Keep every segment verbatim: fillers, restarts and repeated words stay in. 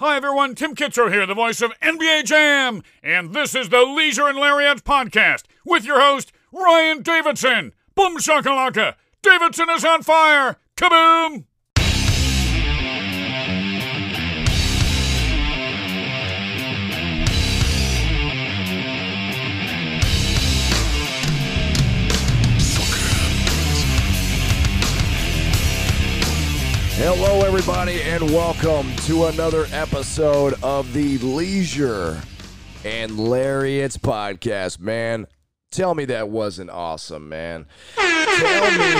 Hi everyone, Tim Kitzrow here, the voice of N B A Jam, and this is the Leisure and Lariats podcast with your host, Ryan Davidson. Boom shakalaka, Davidson is on fire, kaboom! Hello, everybody, and welcome to another episode of the Leisure and Lariats podcast. Man, tell me that wasn't awesome, man. Tell me,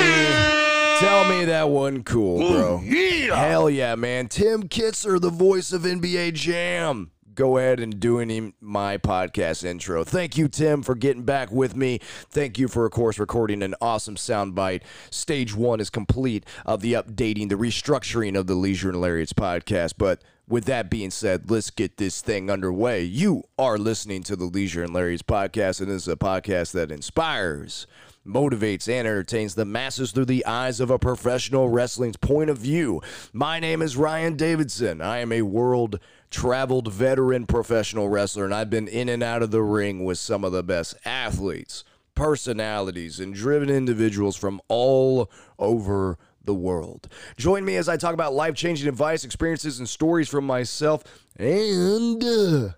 tell me that wasn't cool, bro. Yeah. Hell yeah, man. Tim Kitzrow, the voice of N B A Jam. Go ahead and doing him my podcast intro. Thank you, Tim, for getting back with me. Thank you for, of course, recording an awesome soundbite. Stage one is complete of the updating, the restructuring of the Leisure and Lariats podcast. But with that being said, let's get this thing underway. You are listening to the Leisure and Lariats podcast, and this is a podcast that inspires, motivates, and entertains the masses through the eyes of a professional wrestling's point of view. My name is Ryan Davidson. I am a world traveled veteran professional wrestler, and I've been in and out of the ring with some of the best athletes, personalities, and driven individuals from all over the world. Join me as I talk about life-changing advice, experiences, and stories from myself and uh,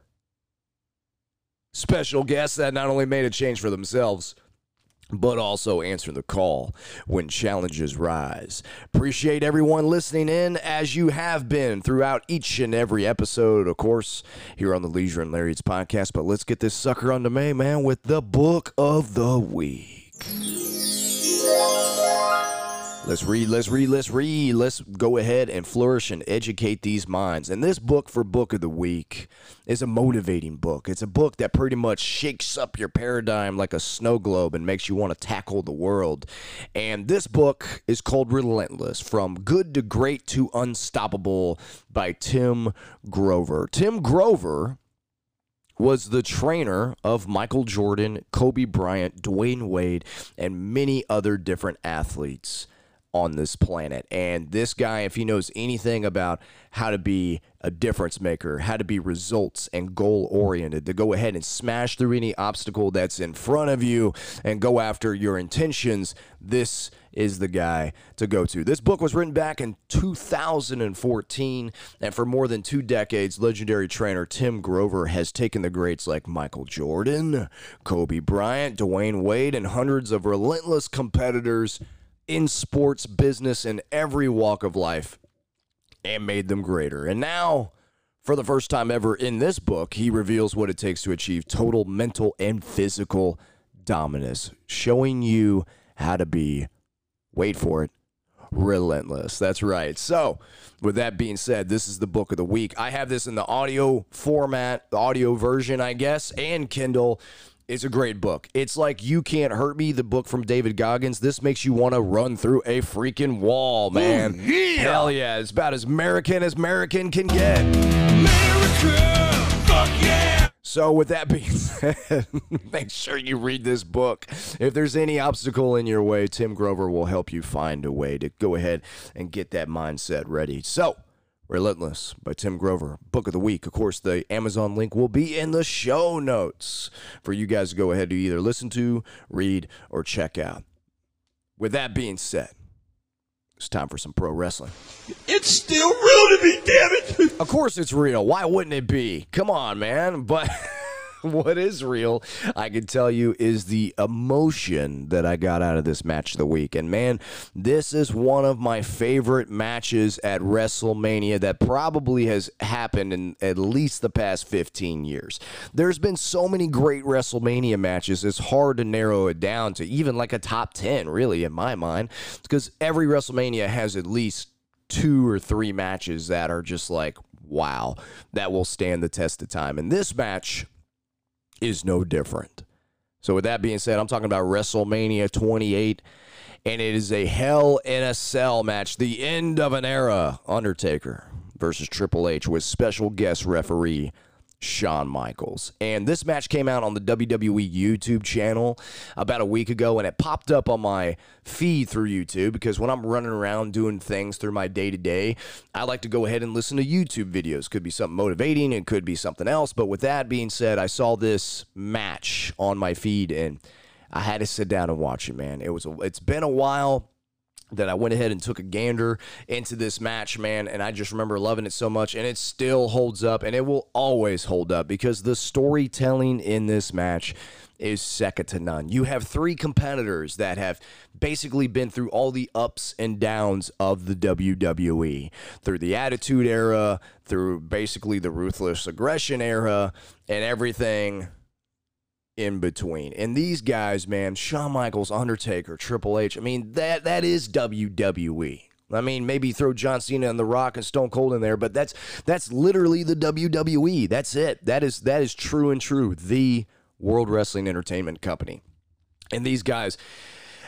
special guests that not only made a change for themselves, but also answer the call when challenges rise. Appreciate everyone listening in as you have been throughout each and every episode, of course, here on the Leisure and Lariats podcast. But let's get this sucker on to May, man, with the book of the week. Let's read, let's read, let's read. Let's go ahead and flourish and educate these minds. And this book for Book of the Week is a motivating book. It's a book that pretty much shakes up your paradigm like a snow globe and makes you want to tackle the world. And this book is called Relentless, From Good to Great to Unstoppable by Tim Grover. Tim Grover was the trainer of Michael Jordan, Kobe Bryant, Dwayne Wade, and many other different athletes on this planet. And this guy, if he knows anything about how to be a difference maker, how to be results and goal oriented, to go ahead and smash through any obstacle that's in front of you and go after your intentions, this is the guy to go to. This book was written back in two thousand fourteen, and for more than two decades, legendary trainer Tim Grover has taken the greats like Michael Jordan, Kobe Bryant, Dwayne Wade, and hundreds of relentless competitors in sports, business, and every walk of life, and made them greater. And now, for the first time ever in this book, he reveals what it takes to achieve total mental and physical dominance, showing you how to be, wait for it, relentless. That's right. So, with that being said, this is the book of the week. I have this in the audio format, the audio version, I guess, and Kindle. It's a great book. It's like You Can't Hurt Me, the book from David Goggins. This makes you want to run through a freaking wall, man. Ooh, yeah. Hell yeah. It's about as American as American can get. America, fuck yeah. So with that being said, make sure you read this book. If there's any obstacle in your way, Tim Grover will help you find a way to go ahead and get that mindset ready. So, Relentless by Tim Grover, book of the week. Of course, the Amazon link will be in the show notes for you guys to go ahead to either listen to, read, or check out. With that being said, it's time for some pro wrestling. It's still real to me, damn it! Of course it's real. Why wouldn't it be? Come on, man. But what is real, I can tell you, is the emotion that I got out of this match of the week. And, man, this is one of my favorite matches at WrestleMania that probably has happened in at least the past fifteen years. There's been so many great WrestleMania matches, it's hard to narrow it down to even like a top ten, really, in my mind, because every WrestleMania has at least two or three matches that are just like, wow, that will stand the test of time. And this match is no different. So with that being said, I'm talking about WrestleMania twenty-eight, and it is a Hell in a Cell match, the end of an era. Undertaker versus Triple H with special guest referee Shawn Michaels. And this match came out on the W W E YouTube channel about a week ago, and it popped up on my feed through YouTube because when I'm running around doing things through my day-to-day, I like to go ahead and listen to YouTube videos. Could be something motivating, it could be something else, but with that being said, I saw this match on my feed, and I had to sit down and watch it, man. It was a, it's been a while that I went ahead and took a gander into this match, man, and I just remember loving it so much, and it still holds up, and it will always hold up because the storytelling in this match is second to none. You have three competitors that have basically been through all the ups and downs of the W W E, through the Attitude Era, through basically the Ruthless Aggression Era, and everything in between. And these guys, man, Shawn Michaels, Undertaker, Triple H, I mean, that that is W W E. I mean, maybe throw John Cena and The Rock and Stone Cold in there, but that's that's literally the W W E. That's it. That is that is true and true, the World Wrestling Entertainment Company. And these guys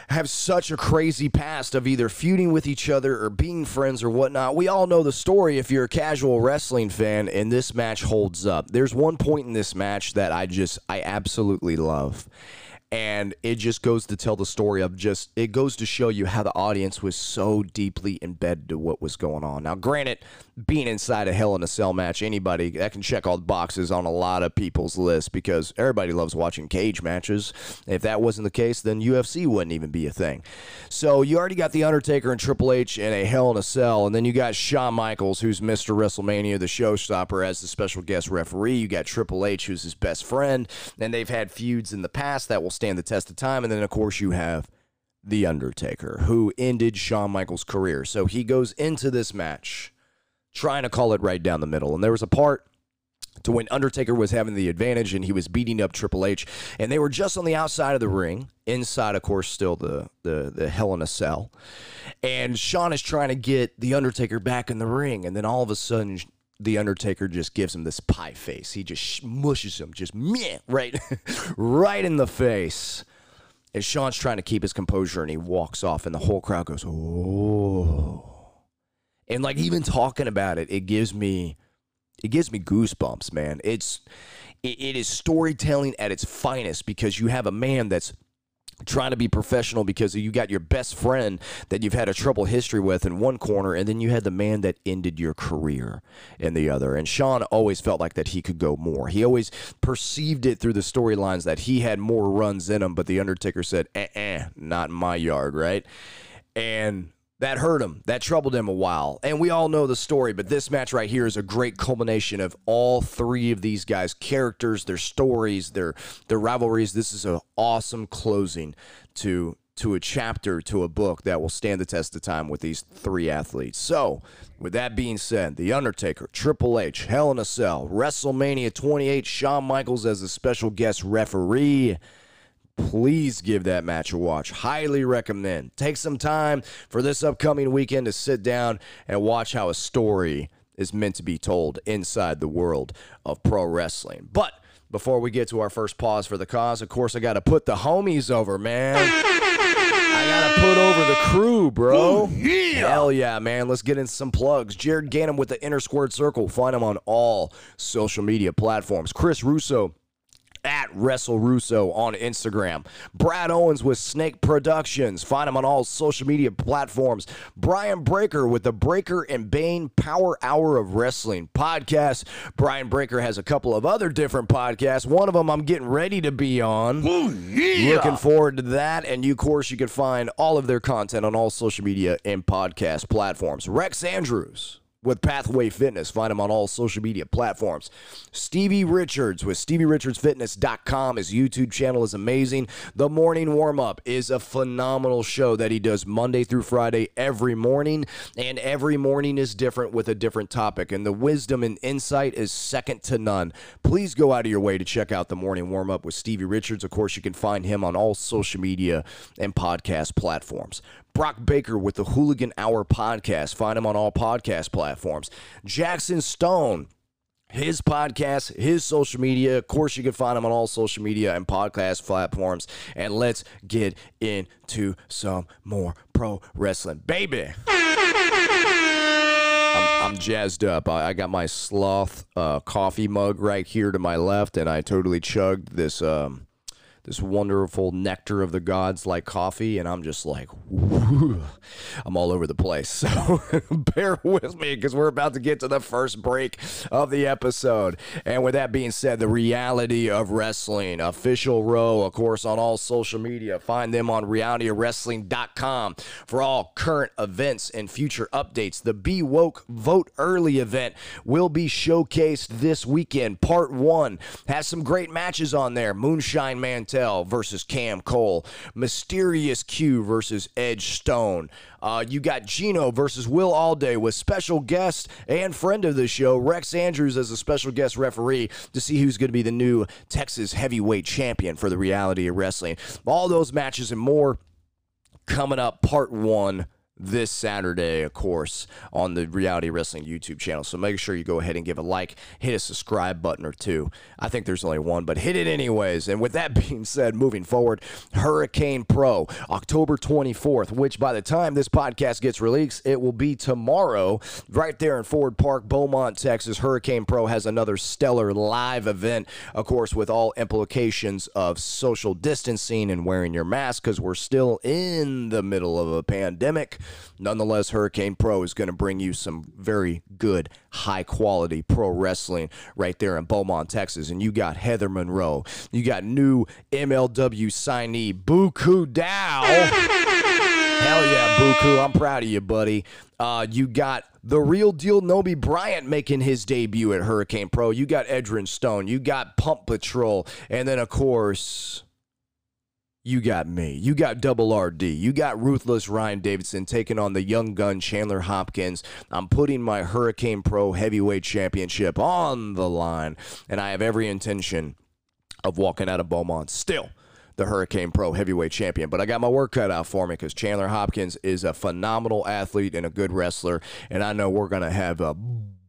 have such a crazy past of either feuding with each other or being friends or whatnot. We all know the story if you're a casual wrestling fan, and this match holds up. There's one point in this match that I just, I absolutely love. And it just goes to tell the story of just, it goes to show you how the audience was so deeply embedded to what was going on. Now, granted, being inside a Hell in a Cell match, anybody, that can check all the boxes on a lot of people's lists because everybody loves watching cage matches. If that wasn't the case, then U F C wouldn't even be a thing. So you already got The Undertaker and Triple H in a Hell in a Cell, and then you got Shawn Michaels, who's Mister WrestleMania, the showstopper, as the special guest referee. You got Triple H, who's his best friend, and they've had feuds in the past that will stand the test of time. And then, of course, you have The Undertaker, who ended Shawn Michaels' career. So he goes into this match trying to call it right down the middle. And there was a part to when Undertaker was having the advantage and he was beating up Triple H, and they were just on the outside of the ring, inside, of course, still the the, the Hell in a Cell. And Shawn is trying to get The Undertaker back in the ring, and then all of a sudden, The Undertaker just gives him this pie face. He just mushes him, just meh, right, right in the face. And Shawn's trying to keep his composure, and he walks off, and the whole crowd goes, oh. And, like, even talking about it, it gives me, it gives me goosebumps, man. It's, it, it is storytelling at its finest because you have a man that's trying to be professional because you got your best friend that you've had a troubled history with in one corner, and then you had the man that ended your career in the other. And Shawn always felt like that he could go more. He always perceived it through the storylines that he had more runs in him, but The Undertaker said, eh-eh, not in my yard, right? And that hurt him. That troubled him a while. And we all know the story, but this match right here is a great culmination of all three of these guys' characters, their stories, their their rivalries. This is an awesome closing to, to a chapter, to a book that will stand the test of time with these three athletes. So, with that being said, The Undertaker, Triple H, Hell in a Cell, WrestleMania twenty-eight, Shawn Michaels as a special guest referee. Please give that match a watch. Highly recommend. Take some time for this upcoming weekend to sit down and watch how a story is meant to be told inside the world of pro wrestling. But before we get to our first pause for the cause, of course, I got to put the homies over, man. I got to put over the crew, bro. Ooh, yeah. Hell yeah, man. Let's get in some plugs. Jared Ganem with the Inner Squared Circle. Find him on all social media platforms. Chris Russo at Wrestle Russo on Instagram. Brad Owens with Snake Productions. Find him on all social media platforms. Brian Breaker with the Breaker and Bane Power Hour of Wrestling podcast. Brian Breaker has a couple of other different podcasts. One of them I'm getting ready to be on. Ooh, yeah. Looking forward to that. And, you, of course, you can find all of their content on all social media and podcast platforms. Rex Andrews with Pathway Fitness. Find him on all social media platforms. Stevie Richards with Stevie Richards Fitness dot com. His YouTube channel is amazing. The Morning Warm Up is a phenomenal show that he does Monday through Friday every morning, and every morning is different with a different topic, and the wisdom and insight is second to none. Please go out of your way to check out The Morning Warm Up with Stevie Richards. Of course, you can find him on all social media and podcast platforms. Brock Baker with the Hooligan Hour podcast. Find him on all podcast platforms. Jackson Stone, his podcast, his social media. Of course, you can find him on all social media and podcast platforms. And let's get into some more pro wrestling, baby. I'm, I'm jazzed up. I, I got my sloth uh, coffee mug right here to my left, and I totally chugged this um, this wonderful nectar of the gods like coffee, and I'm just like, whew, I'm all over the place. So bear with me because we're about to get to the first break of the episode. And with that being said, the Reality of Wrestling official row, of course, on all social media. Find them on reality of wrestling dot com for all current events and future updates. The Be Woke Vote Early event will be showcased this weekend. Part one has some great matches on there. Moonshine Mantell versus Cam Cole, Mysterious Q versus Edge Stone. Uh, you got Gino versus Will Alday with special guest and friend of the show, Rex Andrews, as a special guest referee to see who's going to be the new Texas heavyweight champion for the Reality of Wrestling. All those matches and more coming up part one this Saturday, of course, on the Reality Wrestling YouTube channel. So make sure you go ahead and give a like, hit a subscribe button or two. I think there's only one, but hit it anyways. And with that being said, moving forward, Hurricane Pro, October twenty-fourth, which by the time this podcast gets released, it will be tomorrow right there in Ford Park, Beaumont, Texas. Hurricane Pro has another stellar live event, of course, with all implications of social distancing and wearing your mask because we're still in the middle of a pandemic. Nonetheless, Hurricane Pro is going to bring you some very good, high-quality pro wrestling right there in Beaumont, Texas. And you got Heather Monroe. You got new M L W signee, Buku Dow. Hell yeah, Buku. I'm proud of you, buddy. Uh, you got the real deal Noby Bryant making his debut at Hurricane Pro. You got Edge Stone. You got Pump Patrol. And then, of course, you got me. You got Double R D. You got Ruthless Ryan Davidson taking on the young gun Chandler Hopkins. I'm putting my Hurricane Pro Heavyweight Championship on the line, and I have every intention of walking out of Beaumont still the Hurricane Pro Heavyweight Champion. But I got my work cut out for me because Chandler Hopkins is a phenomenal athlete and a good wrestler, and I know we're going to have a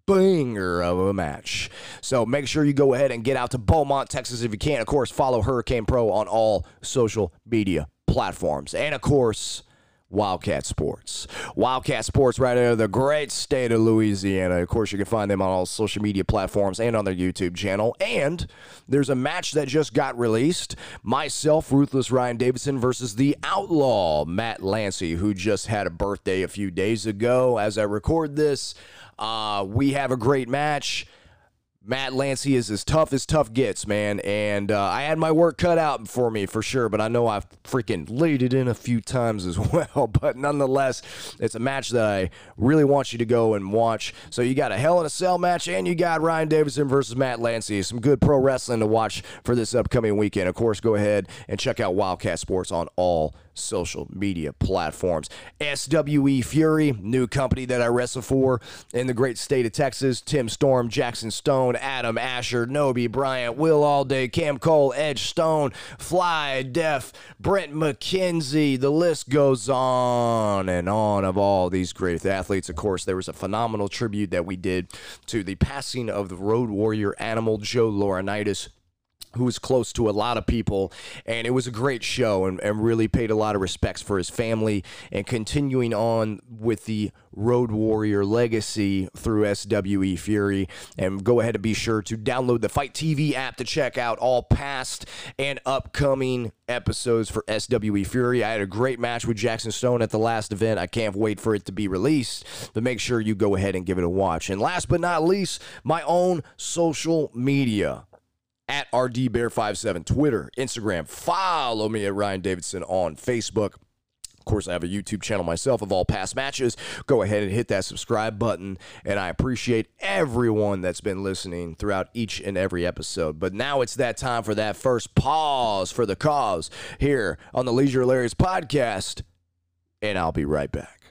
banger of a match. So make sure you go ahead and get out to Beaumont, Texas if you can. Of course, follow Hurricane Pro on all social media platforms. And, of course, Wildcat Sports. Wildcat Sports right out of the great state of Louisiana. Of course, you can find them on all social media platforms and on their YouTube channel. And there's a match that just got released. Myself, Ruthless Ryan Davidson, versus the Outlaw, Matt Lancy, who just had a birthday a few days ago. As I record this, uh, we have a great match. Matt Lancy is as tough as tough gets, man, and uh, I had my work cut out for me for sure, but I know I've freaking laid it in a few times as well, but nonetheless, it's a match that I really want you to go and watch. So you got a Hell in a Cell match, and you got Ryan Davidson versus Matt Lancy. Some good pro wrestling to watch for this upcoming weekend. Of course, go ahead and check out Wildcat Sports on all social media platforms. S W E Fury, new company that I wrestle for in the great state of Texas. Tim Storm, Jackson Stone, Adam Asher, Noby Bryant, Will Alday, Cam Cole, Edge Stone, Fly Def, Brent McKenzie. The list goes on and on of all these great athletes. Of course, there was a phenomenal tribute that we did to the passing of the Road Warrior Animal Joe Laurinaitis, who was close to a lot of people, and it was a great show and, and really paid a lot of respects for his family and continuing on with the Road Warrior legacy through S W E Fury. And go ahead and be sure to download the Fight T V app to check out all past and upcoming episodes for S W E Fury. I had a great match with Jackson Stone at the last event. I can't wait for it to be released, but make sure you go ahead and give it a watch. And last but not least, my own social media. At R D Bear five seven, Twitter, Instagram. Follow me at Ryan Davidson on Facebook. Of course, I have a YouTube channel myself of all past matches. Go ahead and hit that subscribe button. And I appreciate everyone that's been listening throughout each and every episode. But now it's that time for that first pause for the cause here on the Leisure and Lariats podcast. And I'll be right back.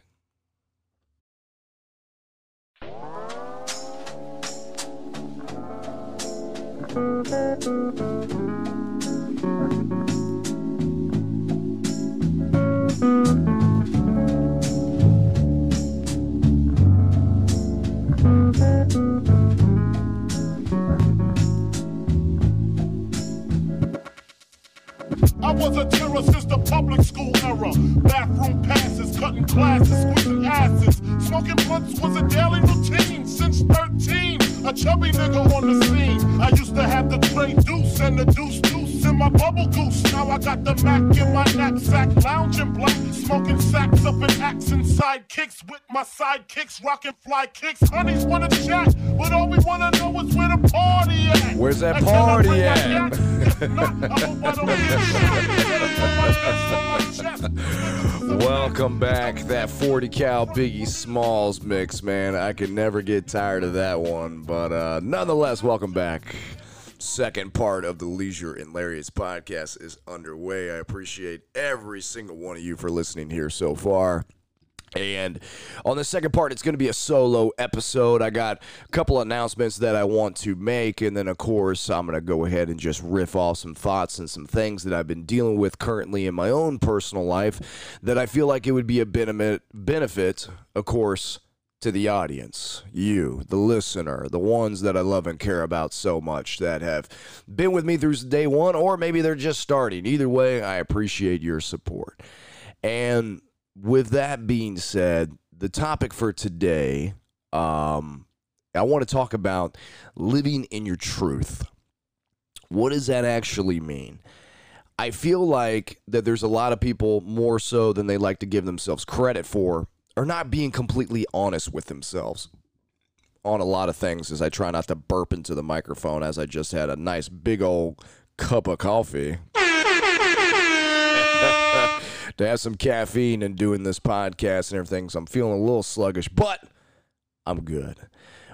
I was a terror since the public school era. Bathroom passes, cutting classes, squeezing asses. smoking blunts was a daily routine since thirteen. A chubby nigga on the scene. I used to have the Trey Deuce and the Deuce Deuce in my bubble goose. Now I got the Mac in my knapsack, lounging black, smoking sacks up in axe and sidekicks with my sidekicks, rocking fly kicks. Honeys wanna chat, but all we wanna know is where the party at. Where's that and party at? Welcome back. That forty cal Biggie Smalls mix, man. I could never get tired of that one. But uh, nonetheless, welcome back. Second part of the Leisure and Lariats podcast is underway. I appreciate every single one of you for listening here so far. And on the second part, it's going to be a solo episode. I got a couple announcements that I want to make. And then, of course, I'm going to go ahead and just riff off some thoughts and some things that I've been dealing with currently in my own personal life that I feel like it would be a benefit, of course, to the audience, you, the listener, the ones that I love and care about so much that have been with me through day one, or maybe they're just starting. Either way, I appreciate your support. And with that being said, the topic for today, um, I want to talk about living in your truth. What does that actually mean? I feel like that there's a lot of people, more so than they like to give themselves credit for, are not being completely honest with themselves on a lot of things, as I try not to burp into the microphone as I just had a nice big old cup of coffee. To have some caffeine and doing this podcast and everything, so I'm feeling a little sluggish, but I'm good.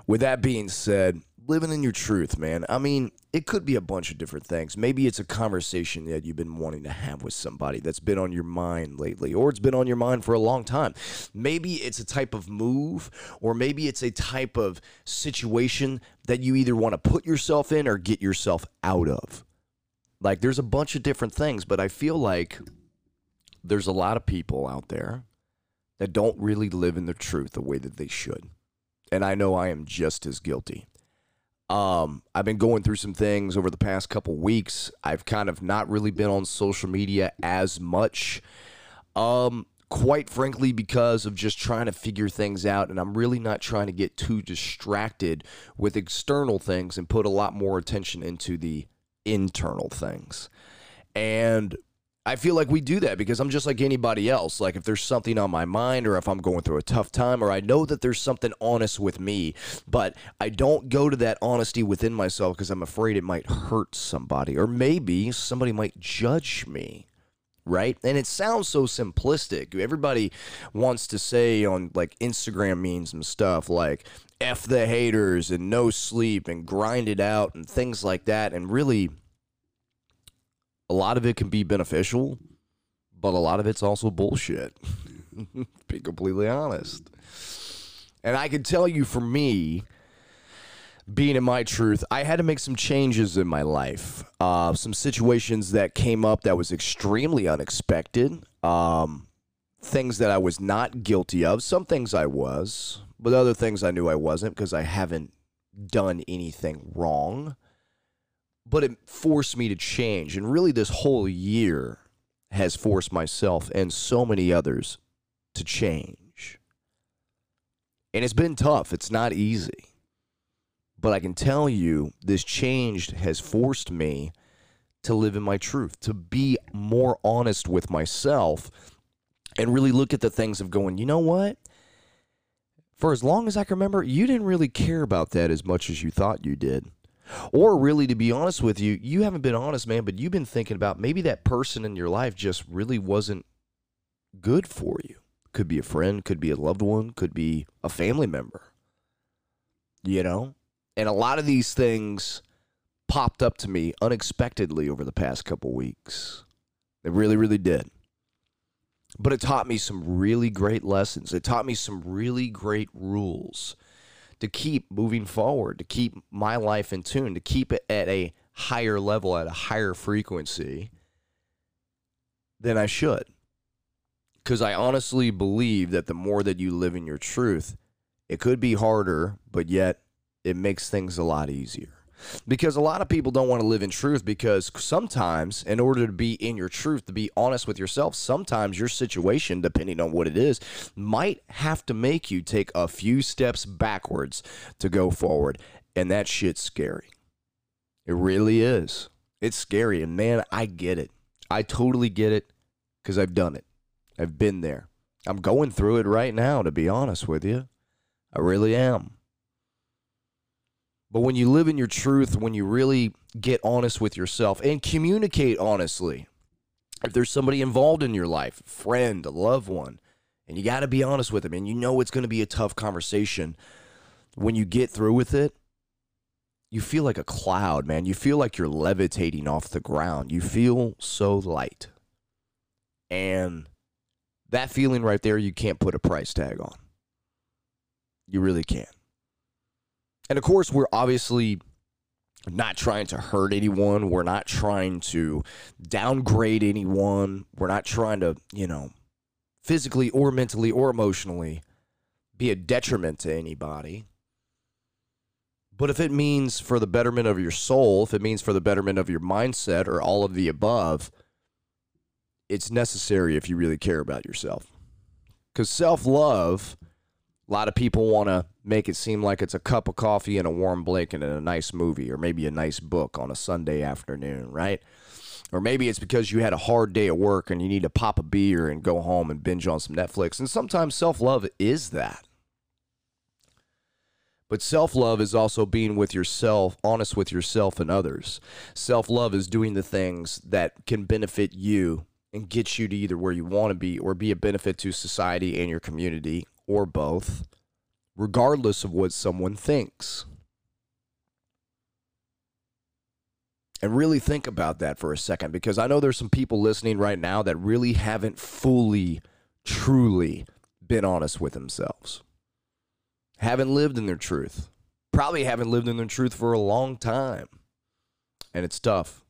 With that being said, living in your truth, man. I mean, it could be a bunch of different things. Maybe it's a conversation that you've been wanting to have with somebody that's been on your mind lately, or it's been on your mind for a long time. Maybe it's a type of move, or maybe it's a type of situation that you either want to put yourself in or get yourself out of. Like, there's a bunch of different things, but I feel like there's a lot of people out there that don't really live in their truth the way that they should. And I know I am just as guilty. Um, I've been going through some things over the past couple weeks. I've kind of not really been on social media as much, um, quite frankly, because of just trying to figure things out. And I'm really not trying to get too distracted with external things and put a lot more attention into the internal things. And I feel like we do that because I'm just like anybody else. Like, if there's something on my mind, or if I'm going through a tough time, or I know that there's something honest with me, but I don't go to that honesty within myself because I'm afraid it might hurt somebody, or maybe somebody might judge me, right? And it sounds so simplistic. Everybody wants to say on, like, Instagram memes and stuff, like, F the haters and no sleep and grind it out and things like that, and really, a lot of it can be beneficial, but a lot of it's also bullshit. Be completely honest. And I can tell you, for me, being in my truth, I had to make some changes in my life. Uh, some situations that came up that was extremely unexpected. Um, things that I was not guilty of. Some things I was, but other things I knew I wasn't because I haven't done anything wrong. But it forced me to change. And really, this whole year has forced myself and so many others to change. And it's been tough. It's not easy. But I can tell you, this change has forced me to live in my truth, to be more honest with myself and really look at the things of going, you know what? For as long as I can remember, you didn't really care about that as much as you thought you did. Or really, to be honest with you, you haven't been honest, man, but you've been thinking about maybe that person in your life just really wasn't good for you. Could be a friend, could be a loved one, could be a family member, you know? And a lot of these things popped up to me unexpectedly over the past couple weeks. They really, really did. But it taught me some really great lessons. It taught me some really great rules to keep moving forward, to keep my life in tune, to keep it at a higher level, at a higher frequency than I should. Because I honestly believe that the more that you live in your truth, it could be harder, but yet it makes things a lot easier. Because a lot of people don't want to live in truth, because sometimes in order to be in your truth, to be honest with yourself, sometimes your situation, depending on what it is, might have to make you take a few steps backwards to go forward. And that shit's scary. It really is. It's scary. And man, I get it. I totally get it, because I've done it. I've been there. I'm going through it right now, to be honest with you. I really am. But when you live in your truth, when you really get honest with yourself and communicate honestly, if there's somebody involved in your life, a friend, a loved one, and you got to be honest with them, and you know it's going to be a tough conversation, when you get through with it, you feel like a cloud, man. You feel like you're levitating off the ground. You feel so light. And that feeling right there, you can't put a price tag on. You really can't. And, of course, we're obviously not trying to hurt anyone. We're not trying to downgrade anyone. We're not trying to, you know, physically or mentally or emotionally be a detriment to anybody. But if it means for the betterment of your soul, if it means for the betterment of your mindset or all of the above, it's necessary if you really care about yourself. Because self-love, a lot of people want to make it seem like it's a cup of coffee and a warm blanket and a nice movie, or maybe a nice book on a Sunday afternoon, right? Or maybe it's because you had a hard day at work and you need to pop a beer and go home and binge on some Netflix. And sometimes self-love is that. But self-love is also being with yourself, honest with yourself and others. Self-love is doing the things that can benefit you and get you to either where you want to be or be a benefit to society and your community, or both, regardless of what someone thinks. And really think about that for a second, because I know there's some people listening right now that really haven't fully, truly been honest with themselves. Haven't lived in their truth. Probably haven't lived in their truth for a long time. And it's tough.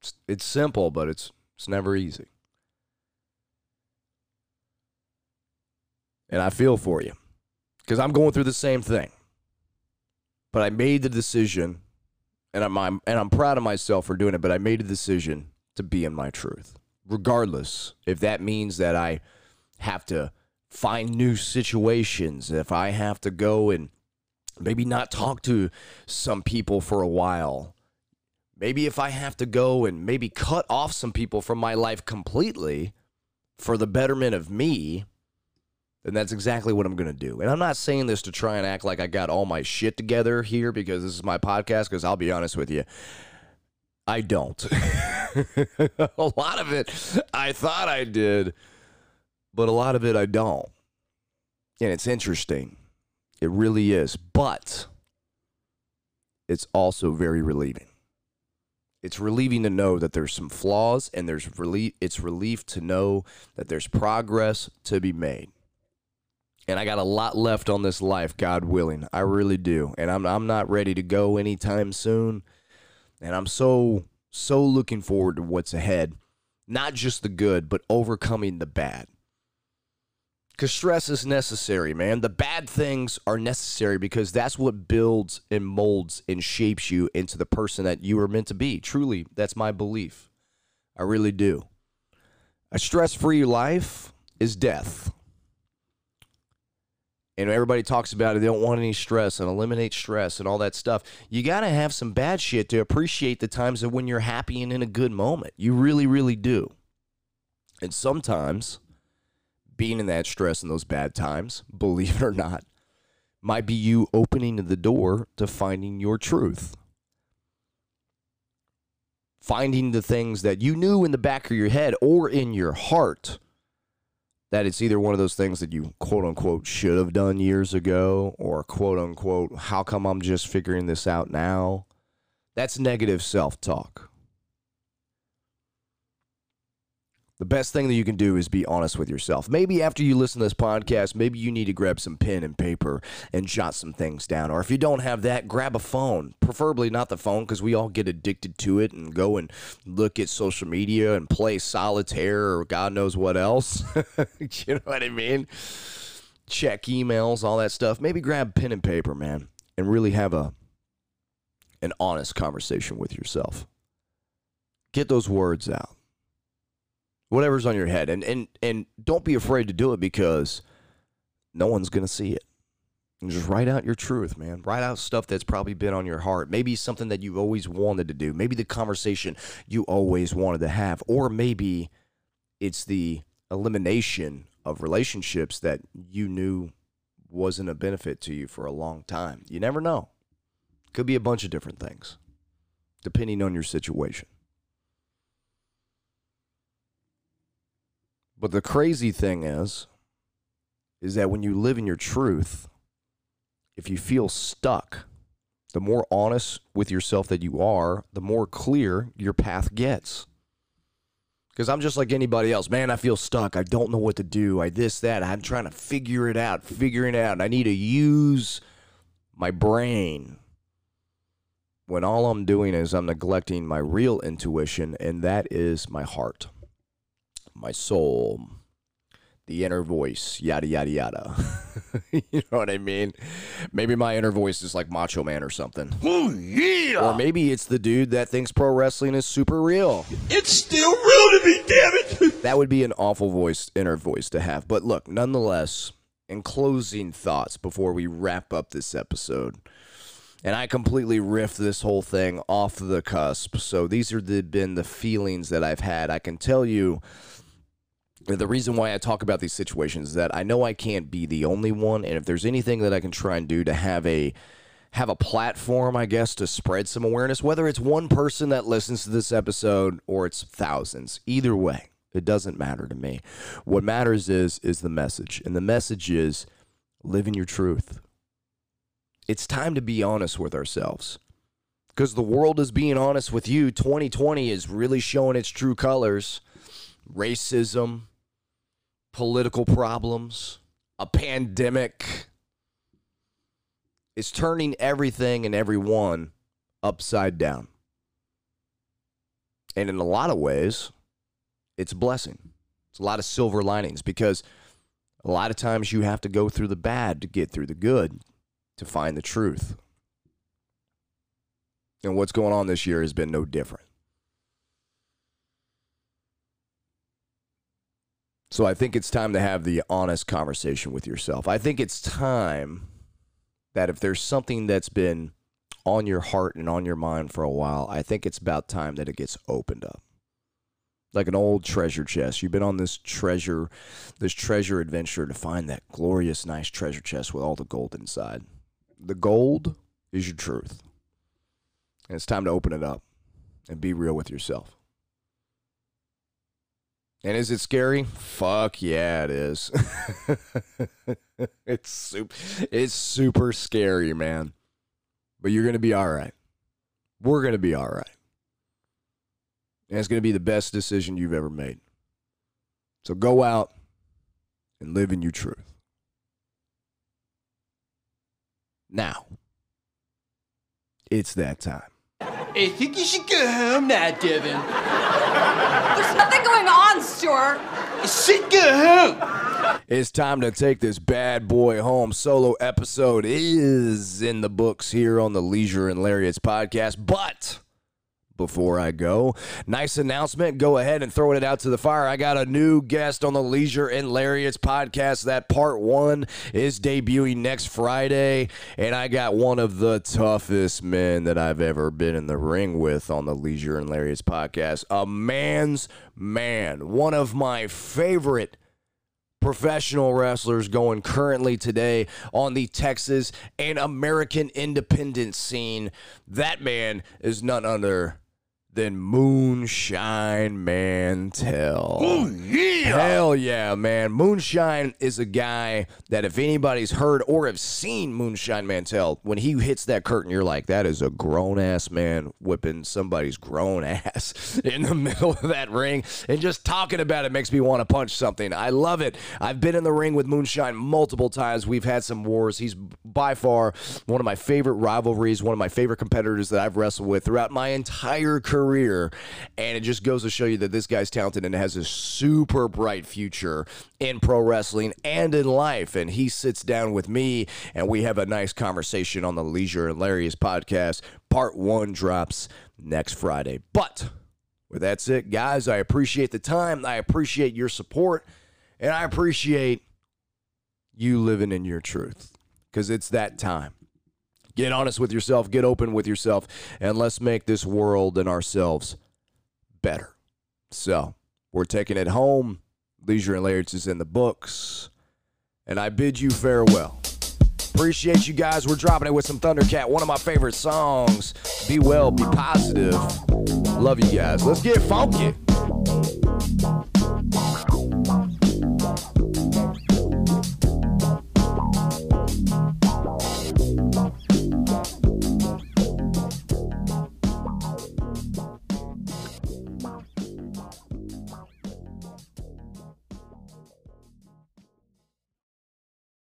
It's, it's simple, but it's it's never easy. And I feel for you, because I'm going through the same thing. But I made the decision, and I'm, I'm and I'm proud of myself for doing it, but I made a decision to be in my truth, regardless if that means that I have to find new situations, if I have to go and maybe not talk to some people for a while, maybe if I have to go and maybe cut off some people from my life completely for the betterment of me. And that's exactly what I'm going to do. And I'm not saying this to try and act like I got all my shit together here, because this is my podcast, because I'll be honest with you, I don't. A lot of it I thought I did, but a lot of it I don't. And it's interesting. It really is. But it's also very relieving. It's relieving to know that there's some flaws, and there's relief. It's relief to know that there's progress to be made. And I got a lot left on this life, God willing. I really do. And I'm I'm not ready to go anytime soon. And I'm so, so looking forward to what's ahead. Not just the good, but overcoming the bad. Because stress is necessary, man. The bad things are necessary, because that's what builds and molds and shapes you into the person that you are meant to be. Truly, that's my belief. I really do. A stress-free life is death. And everybody talks about it. They don't want any stress and eliminate stress and all that stuff. You got to have some bad shit to appreciate the times of when you're happy and in a good moment. You really, really do. And sometimes being in that stress and those bad times, believe it or not, might be you opening the door to finding your truth. Finding the things that you knew in the back of your head or in your heart, that it's either one of those things that you, quote unquote, should have done years ago, or quote unquote, how come I'm just figuring this out now? That's negative self-talk. The best thing that you can do is be honest with yourself. Maybe after you listen to this podcast, maybe you need to grab some pen and paper and jot some things down. Or if you don't have that, grab a phone. Preferably not the phone, because we all get addicted to it and go and look at social media and play solitaire or God knows what else. You know what I mean? Check emails, all that stuff. Maybe grab pen and paper, man, and really have a an honest conversation with yourself. Get those words out. Whatever's on your head. And and and don't be afraid to do it, because no one's going to see it. And just write out your truth, man. Write out stuff that's probably been on your heart. Maybe something that you've always wanted to do. Maybe the conversation you always wanted to have. Or maybe it's the elimination of relationships that you knew wasn't a benefit to you for a long time. You never know. Could be a bunch of different things, depending on your situation. But the crazy thing is, is that when you live in your truth, if you feel stuck, the more honest with yourself that you are, the more clear your path gets. Because I'm just like anybody else. Man, I feel stuck. I don't know what to do. I this, that. I'm trying to figure it out, figuring it out. And I need to use my brain when all I'm doing is I'm neglecting my real intuition, and that is my heart, my soul, the inner voice, yada, yada, yada. You know what I mean? Maybe my inner voice is like Macho Man or something. Oh, yeah! Or maybe it's the dude that thinks pro wrestling is super real. It's still real to me, damn it! That would be an awful voice, inner voice to have. But look, nonetheless, in closing thoughts before we wrap up this episode, and I completely riffed this whole thing off the cusp, so these are the, been the feelings that I've had. I can tell you, the reason why I talk about these situations is that I know I can't be the only one, and if there's anything that I can try and do to have a have a platform, I guess, to spread some awareness, whether it's one person that listens to this episode or it's thousands, either way, it doesn't matter to me. What matters is is the message, and the message is live in your truth. It's time to be honest with ourselves, because the world is being honest with you. twenty twenty is really showing its true colors. Racism, political problems, a pandemic. It's turning everything and everyone upside down. And in a lot of ways, it's a blessing. It's a lot of silver linings, because a lot of times you have to go through the bad to get through the good, to find the truth. And what's going on this year has been no different. So I think it's time to have the honest conversation with yourself. I think it's time that if there's something that's been on your heart and on your mind for a while, I think it's about time that it gets opened up. Like an old treasure chest. You've been on this treasure, this treasure adventure to find that glorious, nice treasure chest with all the gold inside. The gold is your truth. And it's time to open it up and be real with yourself. And is it scary? Fuck yeah, it is. It's super, it's super scary, man. But you're going to be all right. We're going to be all right. And it's going to be the best decision you've ever made. So go out and live in your truth. Now, it's that time. I think you should go home now, Devin. There's nothing going on, Stuart. I should go home. It's time to take this bad boy home. Solo episode is in the books here on the Leisure and Lariats podcast, but... before I go, nice announcement. Go ahead and throw it out to the fire. I got a new guest on the Leisure and Lariats podcast. That part one is debuting next Friday. And I got one of the toughest men that I've ever been in the ring with on the Leisure and Lariats podcast. A man's man. One of my favorite professional wrestlers going currently today on the Texas and American independent scene. That man is none other than Moonshine Mantell. Oh, yeah. Hell yeah, man. Moonshine is a guy that if anybody's heard or have seen Moonshine Mantell, when he hits that curtain, you're like, that is a grown-ass man whipping somebody's grown ass in the middle of that ring. And just talking about it makes me want to punch something. I love it. I've been in the ring with Moonshine multiple times. We've had some wars. He's by far one of my favorite rivalries, one of my favorite competitors that I've wrestled with throughout my entire career. career, and it just goes to show you that this guy's talented and has a super bright future in pro wrestling and in life. And he sits down with me, and we have a nice conversation on the Leisure and Lariats podcast. Part one drops next Friday. But well, that's it, guys. I appreciate the time. I appreciate your support, and I appreciate you living in your truth, because it's that time. Get honest with yourself, get open with yourself, and let's make this world and ourselves better. So we're taking it home. Leisure and Lariats is in the books, and I bid you farewell. Appreciate you guys. We're dropping it with some Thundercat, one of my favorite songs. Be well, be positive. Love you guys. Let's get funky.